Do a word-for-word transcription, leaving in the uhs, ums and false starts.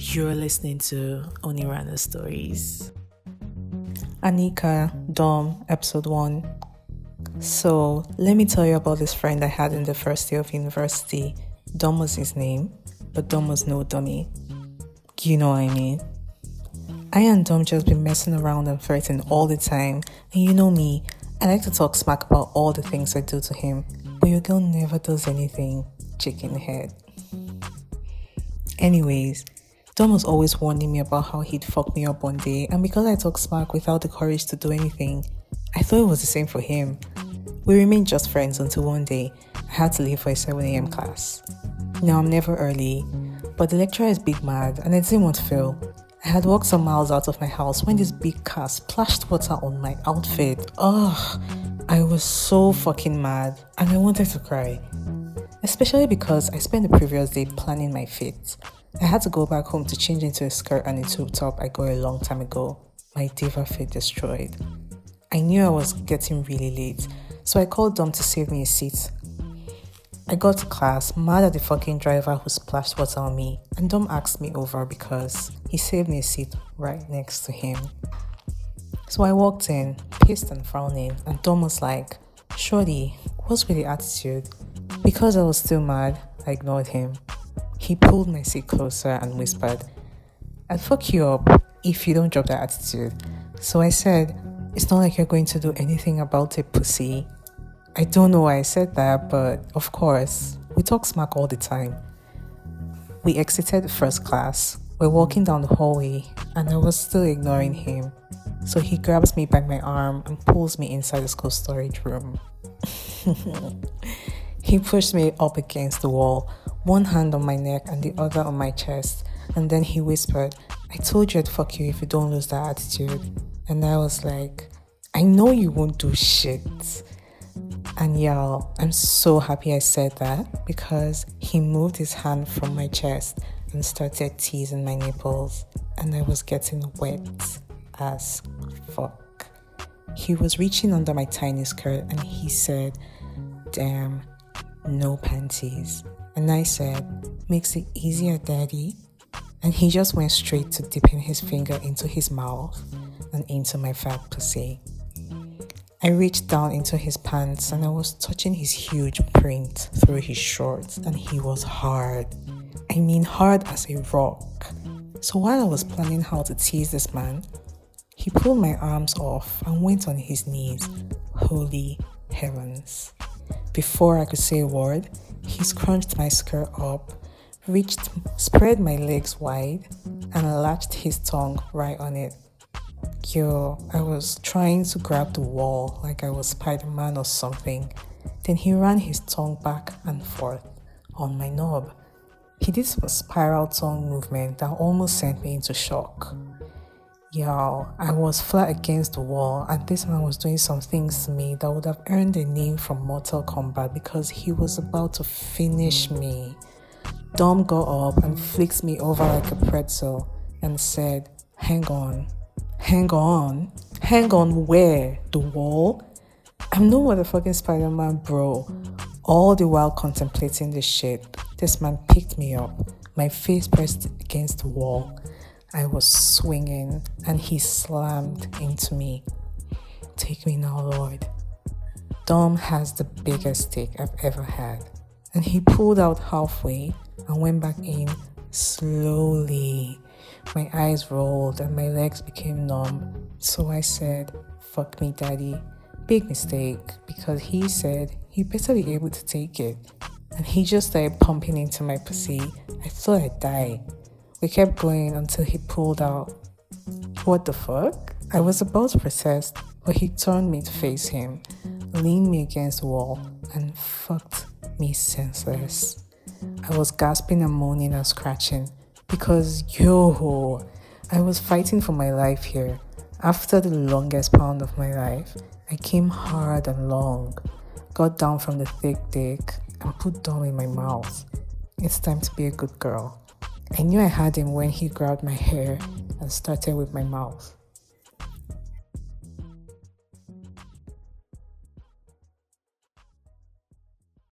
You're listening to Onirana Stories. Anika, Dom, Episode one. So, let me tell you about this friend I had in the first year of university. Dom was his name, but Dom was no dummy. You know what I mean? I and Dom just been messing around and flirting all the time. And you know me, I like to talk smack about all the things I do to him. But your girl never does anything, chicken head. Anyways, Dom was always warning me about how he'd fuck me up one day, and because I talked smack without the courage to do anything, I thought it was the same for him. We remained just friends until one day, I had to leave for a seven a.m. class. Now I'm never early, but the lecturer is big mad and I didn't want to fail. I had walked some miles out of my house when this big car splashed water on my outfit. Ugh, I was so fucking mad and I wanted to cry. Especially because I spent the previous day planning my fate. I had to go back home to change into a skirt and a tube top I got a long time ago. My diva fit destroyed. I knew I was getting really late, so I called Dom to save me a seat. I got to class mad at the fucking driver who splashed water on me, and Dom asked me over because he saved me a seat right next to him. So I walked in, pissed and frowning, and Dom was like, "Shorty, what's with the attitude?" Because I was still mad, I ignored him. He pulled my seat closer and whispered, "I'll fuck you up if you don't drop that attitude." So I said, "It's not like you're going to do anything about it, pussy." I don't know why I said that, but of course, we talk smack all the time. We exited first class, we're walking down the hallway, and I was still ignoring him. So he grabs me by my arm and pulls me inside the school storage room. He pushed me up against the wall, one hand on my neck and the other on my chest, and then he whispered, "I told you I'd fuck you if you don't lose that attitude." And I was like, "I know you won't do shit." And y'all, I'm so happy I said that because he moved his hand from my chest and started teasing my nipples, and I was getting wet as fuck. He was reaching under my tiny skirt and he said, "Damn, no panties." And I said, "Makes it easier, daddy." And he just went straight to dipping his finger into his mouth and into my fat pussy. I reached down into his pants and I was touching his huge print through his shorts, and he was hard. I mean hard as a rock. So while I was planning how to tease this man, he pulled my arms off and went on his knees. Holy heavens. Before I could say a word, he scrunched my skirt up, reached, spread my legs wide, and latched his tongue right on it. Yo, I was trying to grab the wall like I was Spider-Man or something. Then he ran his tongue back and forth on my knob. He did some spiral tongue movement that almost sent me into shock. Yo, I was flat against the wall, and this man was doing some things to me that would have earned a name from Mortal Kombat because he was about to finish me. Dom got up and flicked me over like a pretzel and said, "Hang on." Hang on? Hang on where? The wall? I'm no motherfucking Spider-Man, bro. All the while contemplating this shit, this man picked me up, my face pressed against the wall. I was swinging and he slammed into me. "Take me now, Lord." Dom has the biggest dick I've ever had, and he pulled out halfway and went back in slowly. My eyes rolled and my legs became numb, so I said, "Fuck me, daddy." Big mistake, because he said he better be able to take it, and he just started pumping into my pussy. I thought I'd die. We kept going until he pulled out. What the fuck? I was about to protest, but he turned me to face him, leaned me against the wall, and fucked me senseless. I was gasping and moaning and scratching because, yo, I was fighting for my life here. After the longest pound of my life, I came hard and long, got down from the thick dick, and put Dom in my mouth. It's time to be a good girl. I knew I had him when he grabbed my hair and started with my mouth.